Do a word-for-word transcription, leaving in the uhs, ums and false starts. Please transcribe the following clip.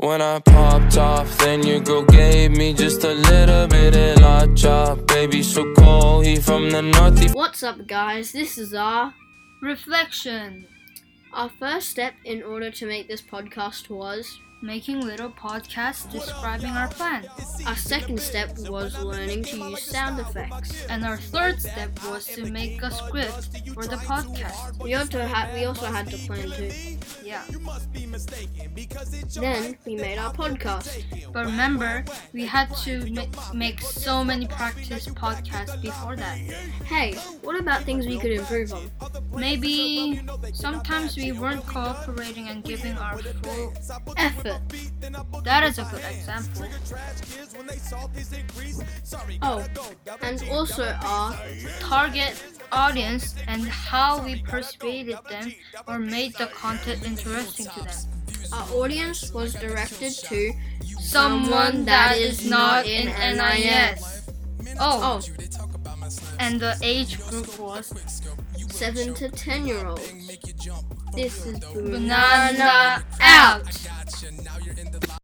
When I popped off, then your girl gave me just a little bit of la chop. Baby so cold, he from the north. He What's up guys, this is our reflection. Our first step in order to make this podcast was making little podcasts describing our plan. Our second step was learning to use sound effects. And our third step was to make a script for the podcast. We also had, we also had to plan too. Yeah. Then we made our podcast. But remember, we had to ma- make so many practice podcasts before that. Hey, what about things we could improve on? Maybe sometimes we weren't cooperating and giving our full effort. That is a good example. Oh, and also our target audience and how we persuaded them or made the content interesting to them. Our audience was directed to someone that is not in N I S. Oh, and the age group was seven to ten year olds. This is Banana Out!